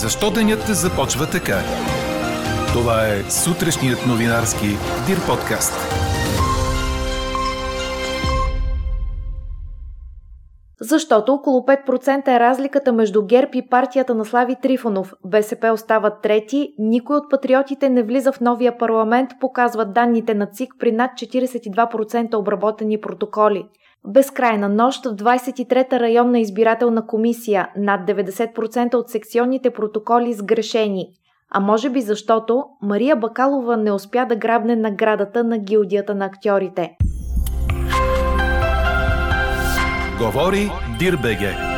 Защо денят започва така? Това е сутрешният новинарски Дир подкаст. Защото около 5% е разликата между ГЕРБ и партията на Слави Трифонов. БСП остават трети, никой от патриотите не влиза в новия парламент, показват данните на ЦИК при над 42% обработени протоколи. Безкрайна нощ в 23-та районна избирателна комисия, над 90% от секционните протоколи сгрешени. А може би защото Мария Бакалова не успя да грабне наградата на гилдията на актьорите. Говори dir.bg.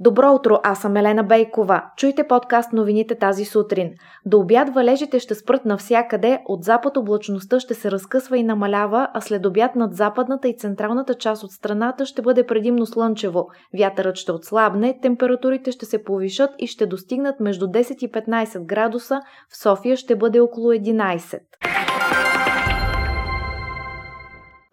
Добро утро, аз съм Елена Бейкова. Чуйте подкаст новините тази сутрин. До обяд валежите ще спрат навсякъде, от запад облачността ще се разкъсва и намалява, а след обяд над западната и централната част от страната ще бъде предимно слънчево. Вятърът ще отслабне, температурите ще се повишат и ще достигнат между 10 и 15 градуса, в София ще бъде около 11.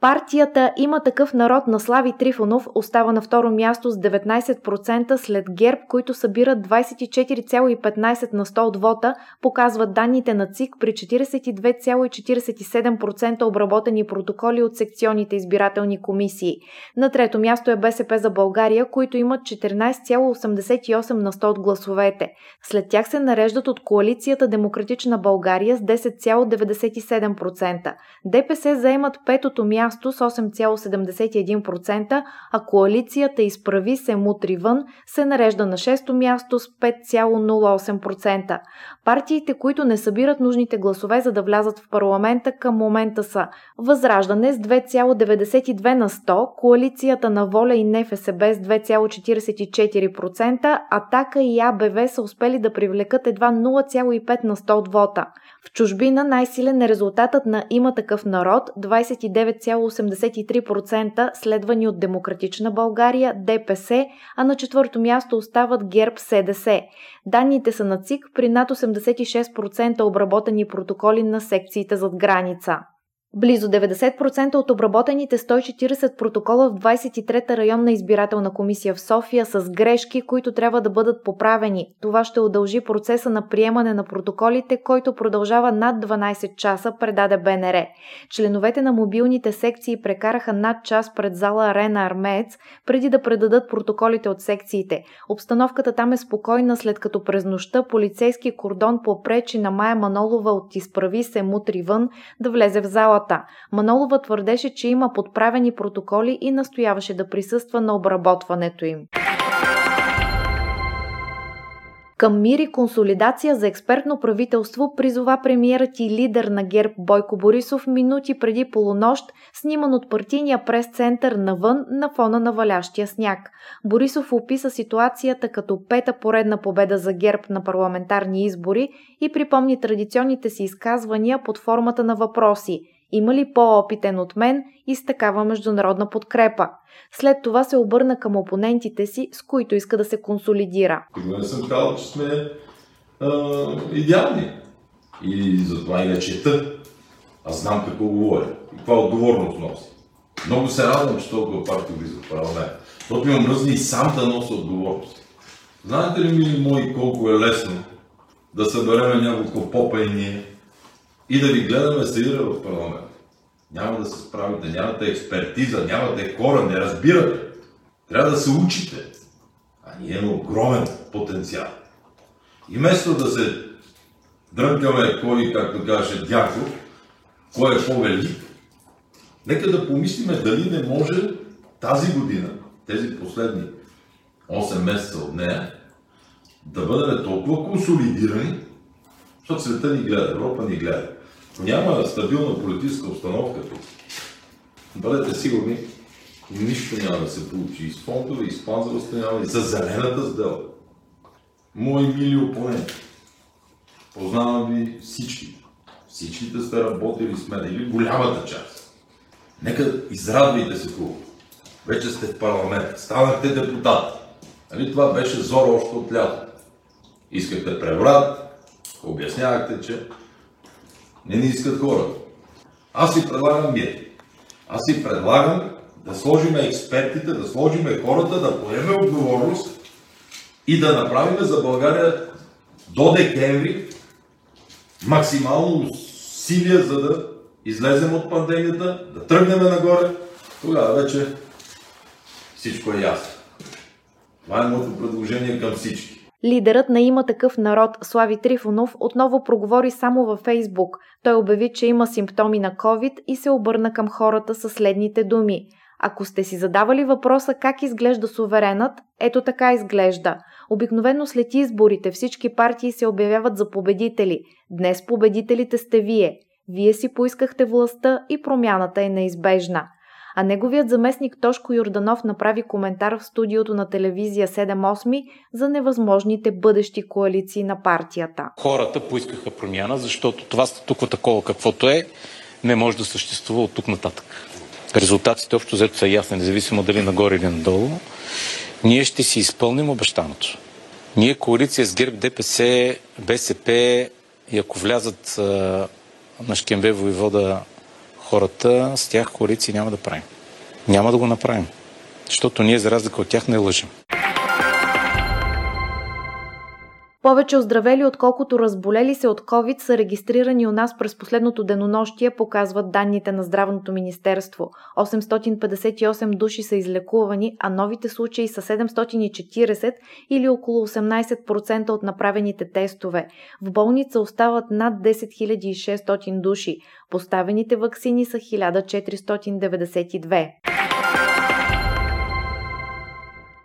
Партията има такъв народ на Слави Трифонов остава на второ място с 19% след ГЕРБ, които събират 24,15% от вота, показват данните на ЦИК при 42,47% обработени протоколи от секционните избирателни комисии. На трето място е БСП за България, които имат 14,88% от гласовете. След тях се нареждат от коалицията Демократична България с 10,97%. ДПС заемат петото място с 8,71%, а коалицията Изправи се мутри вън се нарежда на 6-то място с 5,08%. Партиите, които не събират нужните гласове за да влязат в парламента към момента са Възраждане с 2,92%, коалицията на ВОЛЯ и НФСБ с 2,44%, Атака и АБВ са успели да привлекат едва 0,5% от вота. В чужбина най-силен е резултатът на Има такъв народ 29,83%, следвани от Демократична България, ДПС, а на четвърто място остават ГЕРБ СДС. Данните са на ЦИК при над 86% обработени протоколи на секциите зад граница. Близо 90% от обработените 140 протокола в 23-та районна избирателна комисия в София са с грешки, които трябва да бъдат поправени. Това ще удължи процеса на приемане на протоколите, който продължава над 12 часа, предаде БНР. Членовете на мобилните секции прекараха над час пред зала Арена Армеец, преди да предадат протоколите от секциите. Обстановката там е спокойна, след като през нощта полицейски кордон попречи на Мая Манолова от Изправи се мутри вън да влезе в залата. Манолова твърдеше, че има подправени протоколи и настояваше да присъства на обработването им. Към мир и консолидация за експертно правителство призова премиерът и лидер на ГЕРБ Бойко Борисов минути преди полунощ, сниман от партийния прес-център навън на фона на валящия сняг. Борисов описа ситуацията като пета поредна победа за ГЕРБ на парламентарни избори и припомни традиционните си изказвания под формата на въпроси. Има ли по-опитен от мен и с такава международна подкрепа? След това се обърна към опонентите си, с които иска да се консолидира. Не съм казал, че сме идеални. И затова и не чета. Аз знам какво говоря. И каква отговорност носи. Много се радвам, че толкова партия влиза в парламент. Защото ми мръзни и сам да нося отговорност. Знаете ли, мили мои, колко е лесно да съберем няколко попа и ние и да ви гледаме съидра в парламент. Няма да се справите, нямате експертиза, нямате хора, не разбирате. Трябва да се учите. А ние имаме огромен потенциал. И вместо да се дрънкаме кой, както каже Дяков, кой е по-велик, нека да помислиме дали не може тази година, тези последни 8 месеца от нея, да бъдем толкова консолидирани, защото света ни гледа, Европа ни гледа. Няма стабилна политическа обстановка тук. Бъдете сигурни, нищо няма да се получи и с фондове, и с план за възстановяване, и с зелената сделка. Мои мили опоненти, познавам ви всички. Всичките сте работили с мен, или голямата част. Нека израдвайте се хубаво. Вече сте в парламент, станахте депутати. Нали това беше зора още от лято. Искахте преврат, обяснявахте, че не искат хората. Аз си предлагам мир. Аз си предлагам да сложим експертите, да сложим хората, да поеме отговорност и да направим за България до декември максимално усилие, за да излезем от пандемията, да тръгнем нагоре, тогава вече всичко е ясно. Това е моето предложение към всички. Лидерът на Има такъв народ Слави Трифонов отново проговори само във Фейсбук. Той обяви, че има симптоми на COVID и се обърна към хората със следните думи. Ако сте си задавали въпроса как изглежда суверенът, ето така изглежда. Обикновено след изборите всички партии се обявяват за победители. Днес победителите сте вие. Вие си поискахте властта и промяната е неизбежна. А неговият заместник Тошко Йорданов направи коментар в студиото на телевизия 7/8 за невъзможните бъдещи коалиции на партията. Хората поискаха промяна, защото това статукво такова каквото е, не може да съществува от тук нататък. Резултатите общо взето са ясни, независимо дали нагоре или надолу. Ние ще си изпълним обещаното. Ние коалиция с ГЕРБ, ДПС, БСП и ако влязат на Шкембе воевода хората, с тях коалиции няма да правим. Няма да го направим. Защото ние, за разлика от тях, не лъжим. Повече оздравели, отколкото разболели се от COVID, са регистрирани у нас през последното денонощие, показват данните на Здравното министерство. 858 души са излекувани, а новите случаи са 740 или около 18% от направените тестове. В болница остават над 10 600 души. Поставените ваксини са 1492.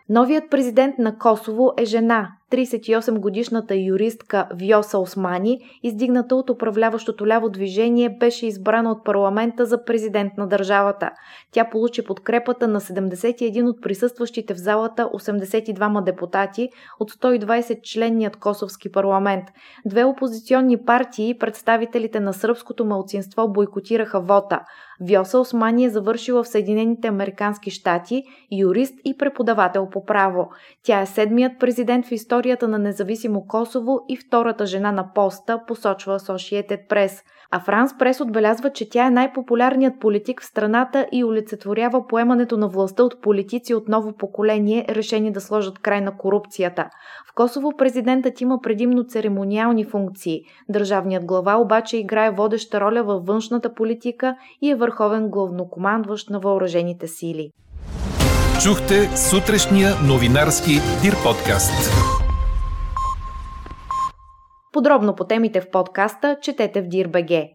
Новият президент на Косово е жена. 38-годишната юристка Вьоса Османи, издигната от управляващото ляво движение, беше избрана от парламента за президент на държавата. Тя получи подкрепата на 71 от присъстващите в залата 82 депутати от 120-членният косовски парламент. Две опозиционни партии и представителите на сръбското малцинство бойкотираха ВОТА. Вьоса Османи е завършила в Съединените американски щати, юрист и преподавател по право. Тя е седмият президент в историята на независимо Косово и втората жена на поста, посочва Associated Press. А Франс Прес отбелязва, че тя е най-популярният политик в страната и олицетворява поемането на властта от политици от ново поколение, решени да сложат край на корупцията. В Косово президентът има предимно церемониални функции. Държавният глава обаче играе водеща роля във външната политика и е върховен главнокомандващ на въоръжените сили. Чухте сутрешния новинарски Дир подкаст. Подробно по темите в подкаста четете в dir.bg.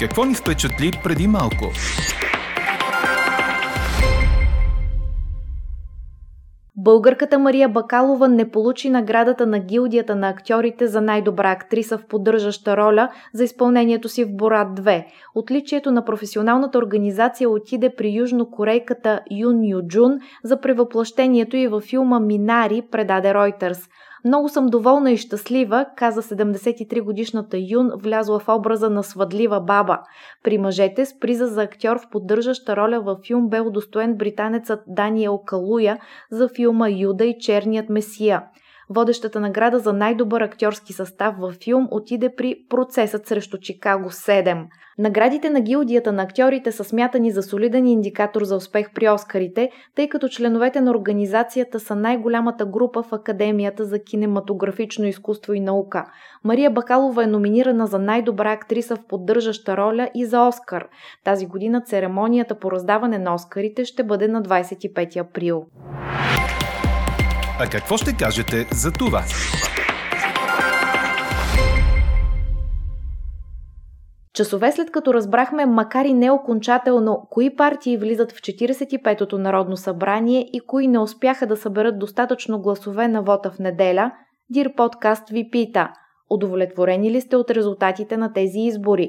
Какво ни впечатли преди малко? Българката Мария Бакалова не получи наградата на гилдията на актьорите за най-добра актриса в поддържаща роля за изпълнението си в Борат 2. Отличието на професионалната организация отиде при южнокорейката Юн Юджун за превъплъщението ѝ във филма «Минари», предаде Reuters. Много съм доволна и щастлива, каза 73-годишната Юн, влязла в образа на свъдлива баба. При мъжете с приза за актьор в поддържаща роля във филм бе удостоен британецът Даниел Калуя за филма «Юда и черният месия». Водещата награда за най-добър актьорски състав във филм отиде при «Процесът срещу Чикаго 7». Наградите на гилдията на актьорите са смятани за солиден индикатор за успех при Оскарите, тъй като членовете на организацията са най-голямата група в Академията за кинематографично изкуство и наука. Мария Бакалова е номинирана за най-добра актриса в поддържаща роля и за Оскар. Тази година церемонията по раздаване на Оскарите ще бъде на 25 април. А какво ще кажете за това? Часове след като разбрахме, макар и не окончателно, кои партии влизат в 45-то Народно събрание и кои не успяха да съберат достатъчно гласове на вота в неделя, Дир подкаст ви пита: удовлетворени ли сте от резултатите на тези избори?